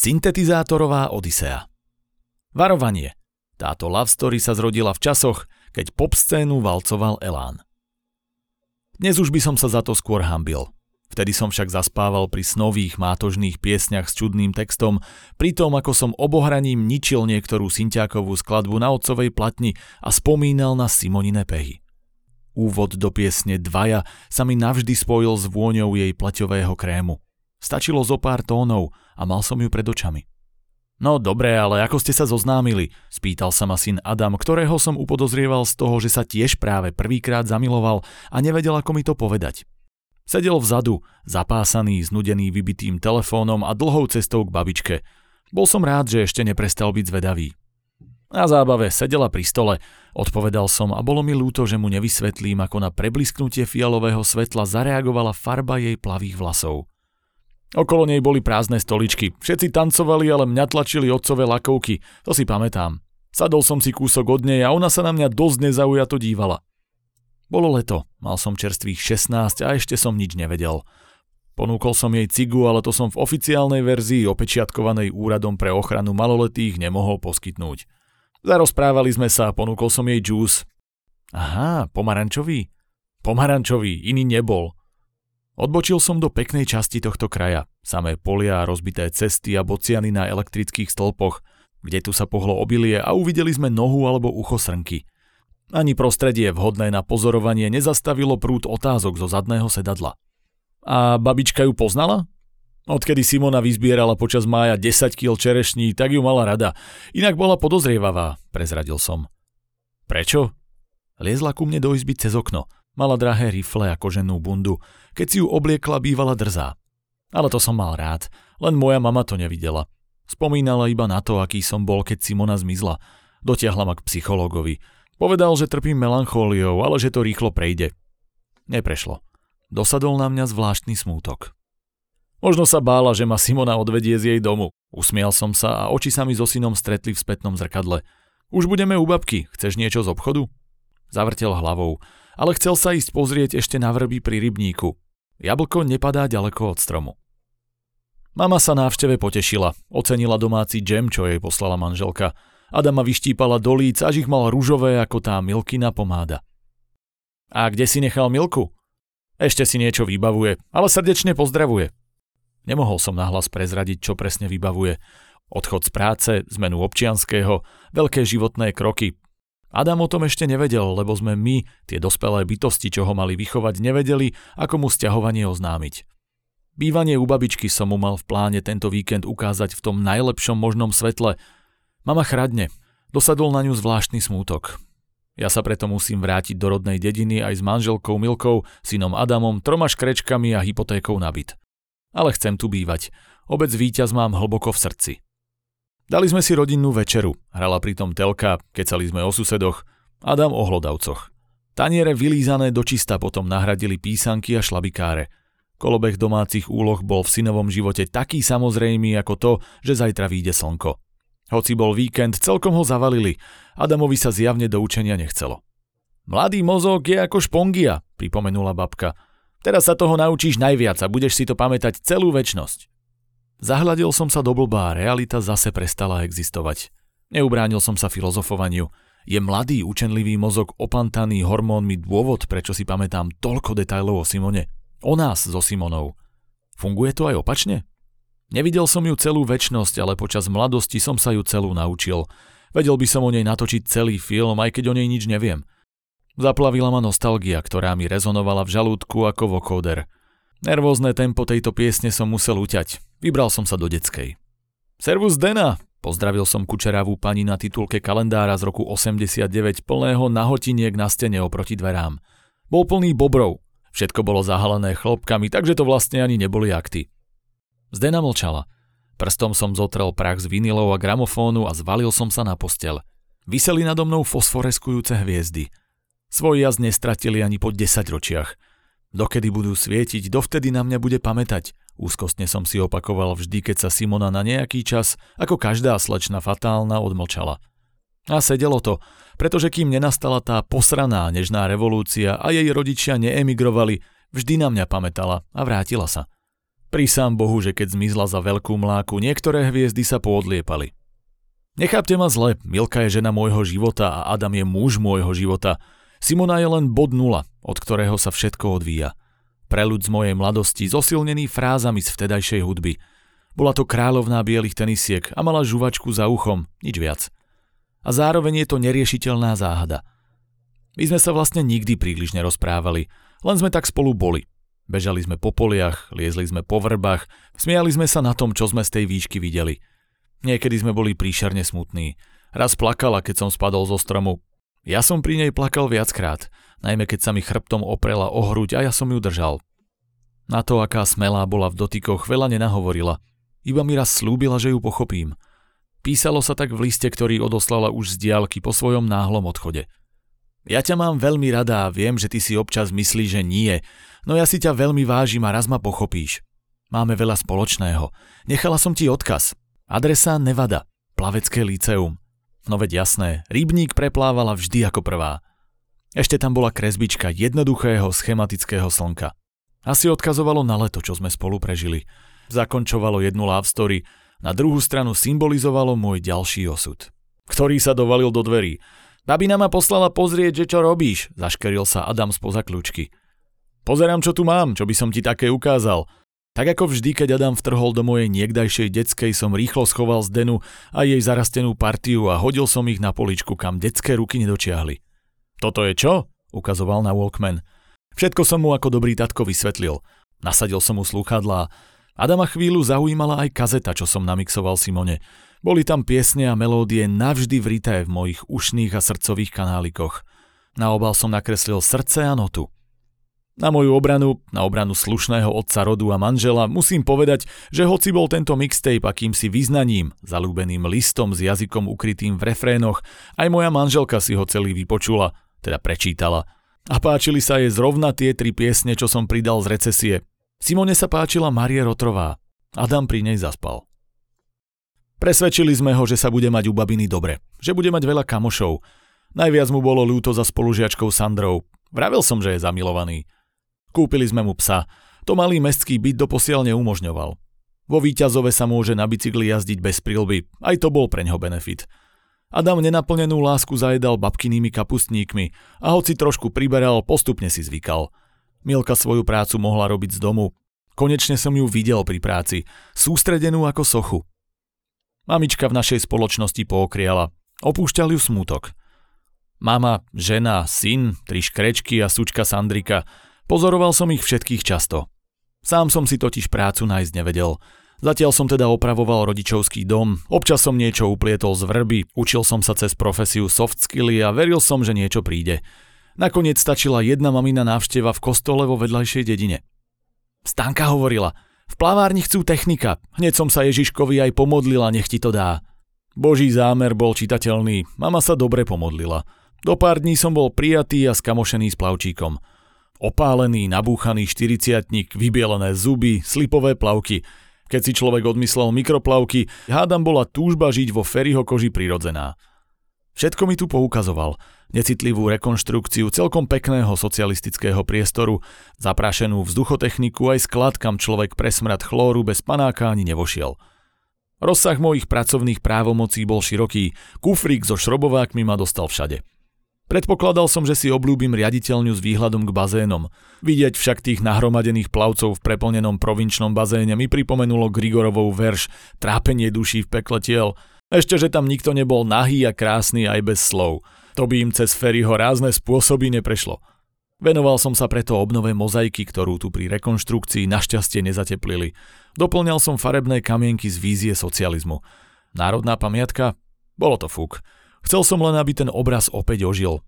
Syntetizátorová odysea. Varovanie. Táto love story sa zrodila v časoch, keď pop scénu valcoval Elán. Dnes už by som sa za to skôr hanbil. Vtedy som však zaspával pri snových mátožných piesňach s čudným textom, pri tom ako som obohraním ničil niektorú synťákovú skladbu na otcovej platni a spomínal na Simonine pehy. Úvod do piesne Dvaja sa mi navždy spojil s vôňou jej plaťového krému. Stačilo zo pár tónov a mal som ju pred očami. No dobre, ale ako ste sa zoznámili? Spýtal sa ma syn Adam, ktorého som upodozrieval z toho, že sa tiež práve prvýkrát zamiloval a nevedel, ako mi to povedať. Sedel vzadu, zapásaný, znudený vybitým telefónom a dlhou cestou k babičke. Bol som rád, že ešte neprestal byť zvedavý. Na zábave sedela pri stole, odpovedal som a bolo mi ľúto, že mu nevysvetlím, ako na preblisknutie fialového svetla zareagovala farba jej plavých vlasov. Okolo nej boli prázdne stoličky. Všetci tancovali, ale mňa tlačili otcové lakovky. To si pamätám. Sadol som si kúsok od nej a ona sa na mňa dosť nezaujato dívala. Bolo leto. Mal som čerstvých 16 a ešte som nič nevedel. Ponúkol som jej cigu, ale to som v oficiálnej verzii opečiatkovanej Úradom pre ochranu maloletých nemohol poskytnúť. Zarozprávali sme sa a ponúkol som jej džús. Aha, pomarančový? Pomarančový, iný nebol. Odbočil som do peknej časti tohto kraja, samé polia, rozbité cesty a bociany na elektrických stĺpoch, kde tu sa pohlo obilie a uvideli sme nohu alebo ucho srnky. Ani prostredie vhodné na pozorovanie nezastavilo prúd otázok zo zadného sedadla. A babička ju poznala? Odkedy Simona vyzbierala počas mája 10 kg čerešní, tak ju mala rada. Inak bola podozrievavá, prezradil som. Prečo? Liezla ku mne do izby cez okno. Mala drahé rifle a koženú bundu. Keď si ju obliekla, bývala drzá. Ale to som mal rád. Len moja mama to nevidela. Spomínala iba na to, aký som bol, keď Simona zmizla. Dotiahla ma k psychológovi. Povedal, že trpím melanchóliou, ale že to rýchlo prejde. Neprešlo. Dosadol na mňa zvláštny smútok. Možno sa bála, že ma Simona odvedie z jej domu. Usmial som sa a oči sa mi so synom stretli v spätnom zrkadle. Už budeme u babky. Chceš niečo z obchodu? Zavrtel hlavou. Ale chcel sa ísť pozrieť ešte na vrby pri rybníku. Jablko nepadá ďaleko od stromu. Mama sa návšteve potešila. Ocenila domáci džem, čo jej poslala manželka. Adama vyštípala do líc, až ich mal ružové ako tá Milkina pomáda. A kde si nechal Milku? Ešte si niečo vybavuje, ale srdečne pozdravuje. Nemohol som nahlas prezradiť, čo presne vybavuje. Odchod z práce, zmenu občianskeho, veľké životné kroky. Adam o tom ešte nevedel, lebo sme my, tie dospelé bytosti, čo ho mali vychovať, nevedeli, ako mu sťahovanie oznámiť. Bývanie u babičky som mu mal v pláne tento víkend ukázať v tom najlepšom možnom svetle. Mama chradne, dosadol na ňu zvláštny smútok. Ja sa preto musím vrátiť do rodnej dediny aj s manželkou Milkou, synom Adamom, 3 škrečkami a hypotékou na byt. Ale chcem tu bývať, obec Víťaz mám hlboko v srdci. Dali sme si rodinnú večeru, hrala pritom telka, kecali sme o susedoch, Adam o hlodavcoch. Taniere vylízané do čista potom nahradili písanky a šlabikáre. Kolobeh domácich úloh bol v synovom živote taký samozrejmý ako to, že zajtra vyjde slnko. Hoci bol víkend, celkom ho zavalili, Adamovi sa zjavne do učenia nechcelo. Mladý mozog je ako špongia, pripomenula babka. Teraz sa toho naučíš najviac a budeš si to pamätať celú večnosť. Zahľadil som sa do blbá, realita zase prestala existovať. Neubránil som sa filozofovaniu. Je mladý, učenlivý mozog opantaný hormónmi dôvod, prečo si pamätám toľko detailov o Simone. O nás so Simonou. Funguje to aj opačne? Nevidel som ju celú večnosť, ale počas mladosti som sa ju celú naučil. Vedel by som o nej natočiť celý film, aj keď o nej nič neviem. Zaplavila ma nostalgia, ktorá mi rezonovala v žalúdku ako vokóder. Nervózne tempo tejto piesne som musel uťať. Vybral som sa do detskej. Servus Zdena, pozdravil som kučeravú pani na titulke kalendára z roku 89 plného nahotiniek na stene oproti dverám. Bol plný bobrov. Všetko bolo zahalené chlopkami, takže to vlastne ani neboli akty. Zdena mlčala. Prstom som zotrel prach z vinilov a gramofónu a zvalil som sa na posteľ. Viseli nado mnou fosforeskujúce hviezdy. Svoj jazd nestratili ani po 10 ročiach. Dokedy budú svietiť, dovtedy na mňa bude pamätať. Úzkostne som si opakoval vždy, keď sa Simona na nejaký čas, ako každá slečna fatálna, odmlčala. A sedelo to, pretože kým nenastala tá posraná nežná revolúcia a jej rodičia neemigrovali, vždy na mňa pamätala a vrátila sa. Prisám Bohu, že keď zmizla za veľkú mláku, niektoré hviezdy sa poodliepali. Nechápte ma zle, Milka je žena môjho života a Adam je muž môjho života. Simona je len bod nula, od ktorého sa všetko odvíja. Preľud z mojej mladosti, zosilnený frázami z vtedajšej hudby. Bola to kráľovná bielých tenisiek a mala žuvačku za uchom, nič viac. A zároveň je to neriešiteľná záhada. My sme sa vlastne nikdy príliš nerozprávali, len sme tak spolu boli. Bežali sme po poliach, liezli sme po vrbách, smiali sme sa na tom, čo sme z tej výšky videli. Niekedy sme boli príšerne smutní. Raz plakala, keď som spadol zo stromu. Ja som pri nej plakal viackrát, najmä keď sa mi chrbtom oprela o hruď a ja som ju držal. Na to, aká smelá bola v dotykoch, veľa nenahovorila. Iba mi raz slúbila, že ju pochopím. Písalo sa tak v liste, ktorý odoslala už z diaľky po svojom náhlom odchode. Ja ťa mám veľmi rada a viem, že ty si občas myslíš, že nie, no ja si ťa veľmi vážim a raz ma pochopíš. Máme veľa spoločného. Nechala som ti odkaz. Adresa Nevada, Plavecké lýceum. No veď jasné, rybník preplávala vždy ako prvá. Ešte tam bola kresbička jednoduchého schematického slnka. Asi odkazovalo na leto, čo sme spolu prežili. Zakončovalo jednu love story, na druhú stranu symbolizovalo môj ďalší osud, ktorý sa dovalil do dverí. Babina ma poslala pozrieť, že čo robíš, zaškeril sa Adam spoza kľučky. Pozerám, čo tu mám, čo by som ti také ukázal. Tak ako vždy, keď Adam vtrhol do mojej niekdajšej detskej, som rýchlo schoval Zdenu a jej zarastenú partiu a hodil som ich na poličku, kam detské ruky nedočiahli. Toto je čo? Ukazoval na Walkman. Všetko som mu ako dobrý tatko vysvetlil. Nasadil som mu slúchadlá. Adama chvíľu zaujímala aj kazeta, čo som namixoval Simone. Boli tam piesne a melódie navždy vrité v mojich ušných a srdcových kanálikoch. Na obal som nakreslil srdce a notu. Na moju obranu, na obranu slušného otca rodu a manžela, musím povedať, že hoci bol tento mixtape akýmsi vyznaním, zalúbeným listom s jazykom ukrytým v refrénoch, aj moja manželka si ho celý vypočula, teda prečítala. A páčili sa jej zrovna tie tri piesne, čo som pridal z recesie. Simone sa páčila Marie Rotrová. Adam pri nej zaspal. Presvedčili sme ho, že sa bude mať u babiny dobre, že bude mať veľa kamošov. Najviac mu bolo ľúto za spolužiačkou Sandrou. Vravel som, že je zamilovaný. Kúpili sme mu psa. To malý mestský byt doposiaľ neumožňoval. Vo Víťazove sa môže na bicykli jazdiť bez prilby. Aj to bol preňho benefit. Adam nenaplnenú lásku zajedal babkinými kapustníkmi a hoci trošku priberal, postupne si zvykal. Milka svoju prácu mohla robiť z domu. Konečne som ju videl pri práci, sústredenú ako sochu. Mamička v našej spoločnosti pookriala. Opúšťal ju smútok. Mama, žena, syn, tri škrečky a sučka Sandrika. Pozoroval som ich všetkých často. Sám som si totiž prácu nájsť nevedel. Zatiaľ som teda opravoval rodičovský dom, občas som niečo uplietol z vrby, učil som sa cez profesiu soft skilly a veril som, že niečo príde. Nakoniec stačila jedna mamina návšteva v kostole vo vedľajšej dedine. Stanka hovorila, v plavárni chcú technika, hneď som sa Ježiškovi aj pomodlila, nech ti to dá. Boží zámer bol čitateľný, mama sa dobre pomodlila. Do pár dní som bol prijatý a skamošený s plavčíkom. Opálený, nabúchaný štyriciatnik, vybielené zuby, slipové plavky. Keď si človek odmyslel mikroplavky, hádam bola túžba žiť vo Ferryho koži prirodzená. Všetko mi tu poukazoval. Necitlivú rekonštrukciu celkom pekného socialistického priestoru, zaprášenú vzduchotechniku aj sklad, kam človek presmrad chlóru bez panáka ani nevošiel. Rozsah mojich pracovných právomocí bol široký, kufrík so šrobovákmi ma dostal všade. Predpokladal som, že si obľúbim riaditeľňu s výhľadom k bazénom. Vidieť však tých nahromadených plavcov v preplnenom provinčnom bazéne mi pripomenulo Grigorovou verš Trápenie duší v pekle tiel. Ešte, že tam nikto nebol nahý a krásny aj bez slov. To by im cez Ferryho rázne spôsoby neprešlo. Venoval som sa preto obnove mozaiky, ktorú tu pri rekonštrukcii našťastie nezateplili. Doplňal som farebné kamienky z vízie socializmu. Národná pamiatka? Bolo to fuk. Chcel som len, aby ten obraz opäť ožil.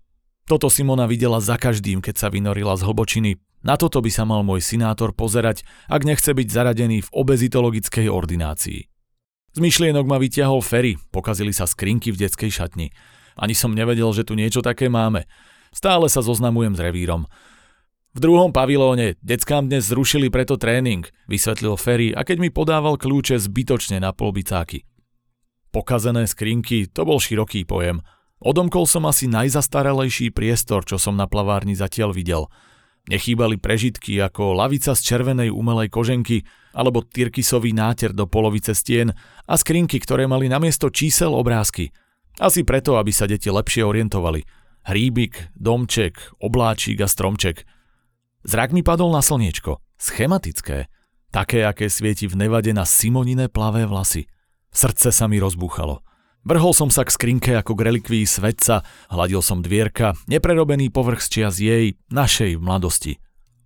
Toto Simona videla za každým, keď sa vynorila z hlbočiny. Na toto by sa mal môj synátor pozerať, ak nechce byť zaradený v obezitologickej ordinácii. Z myšlienok ma vyťahol Ferry, pokazili sa skrinky v detskej šatni. Ani som nevedel, že tu niečo také máme. Stále sa zoznamujem s revírom. V druhom pavilóne deckám dnes zrušili preto tréning, vysvetlil Ferry a keď mi podával kľúče zbytočne na polbicáky. Pokazené skrinky, to bol široký pojem. Odomkol som asi najzastaralejší priestor, čo som na plavárni zatiaľ videl. Nechýbali prežitky ako lavica z červenej umelej koženky alebo tyrkysový náter do polovice stien a skrinky, ktoré mali namiesto čísel obrázky. Asi preto, aby sa deti lepšie orientovali. Hríbik, domček, obláčik a stromček. Zrak mi padol na slniečko. Schematické. Také, aké svieti v Nevade na Simonine plavé vlasy. Srdce sa mi rozbúchalo. Vrhol som sa k skrinke ako k relikvii svetca, hladil som dvierka, neprerobený povrch z čias jej, našej mladosti.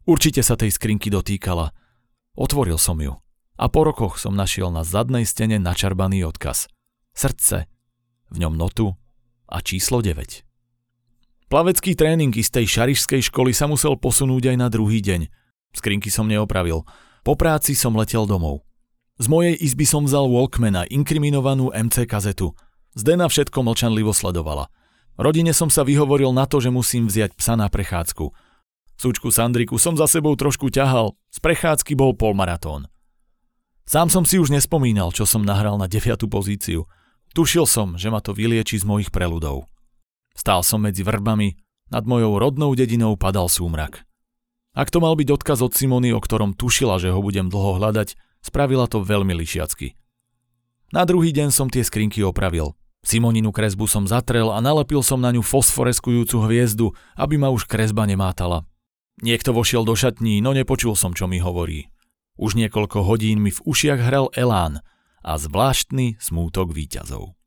Určite sa tej skrinky dotýkala. Otvoril som ju. A po rokoch som našiel na zadnej stene načarbaný odkaz. Srdce. V ňom notu a číslo 9. Plavecký tréning z tej šarišskej školy sa musel posunúť aj na druhý deň. Skrinky som neopravil. Po práci som letel domov. Z mojej izby som vzal Walkmana, inkriminovanú MC kazetu. Zdena všetko mlčanlivo sledovala. Rodine som sa vyhovoril na to, že musím vziať psa na prechádzku. Súčku Sandriku som za sebou trošku ťahal, z prechádzky bol polmaratón. Sám som si už nespomínal, čo som nahral na 9. pozíciu. Tušil som, že ma to vylieči z mojich preludov. Stál som medzi vrbami, nad mojou rodnou dedinou padal súmrak. Ak to mal byť odkaz od Simony, o ktorom tušila, že ho budem dlho hľadať, spravila to veľmi lišiacky. Na druhý deň som tie skrinky opravil. Simoninu kresbu som zatrel a nalepil som na ňu fosforeskujúcu hviezdu, aby ma už kresba nemátala. Niekto vošiel do šatní, no nepočul som, čo mi hovorí. Už niekoľko hodín mi v ušiach hral Elán a zvláštny smútok víťazov.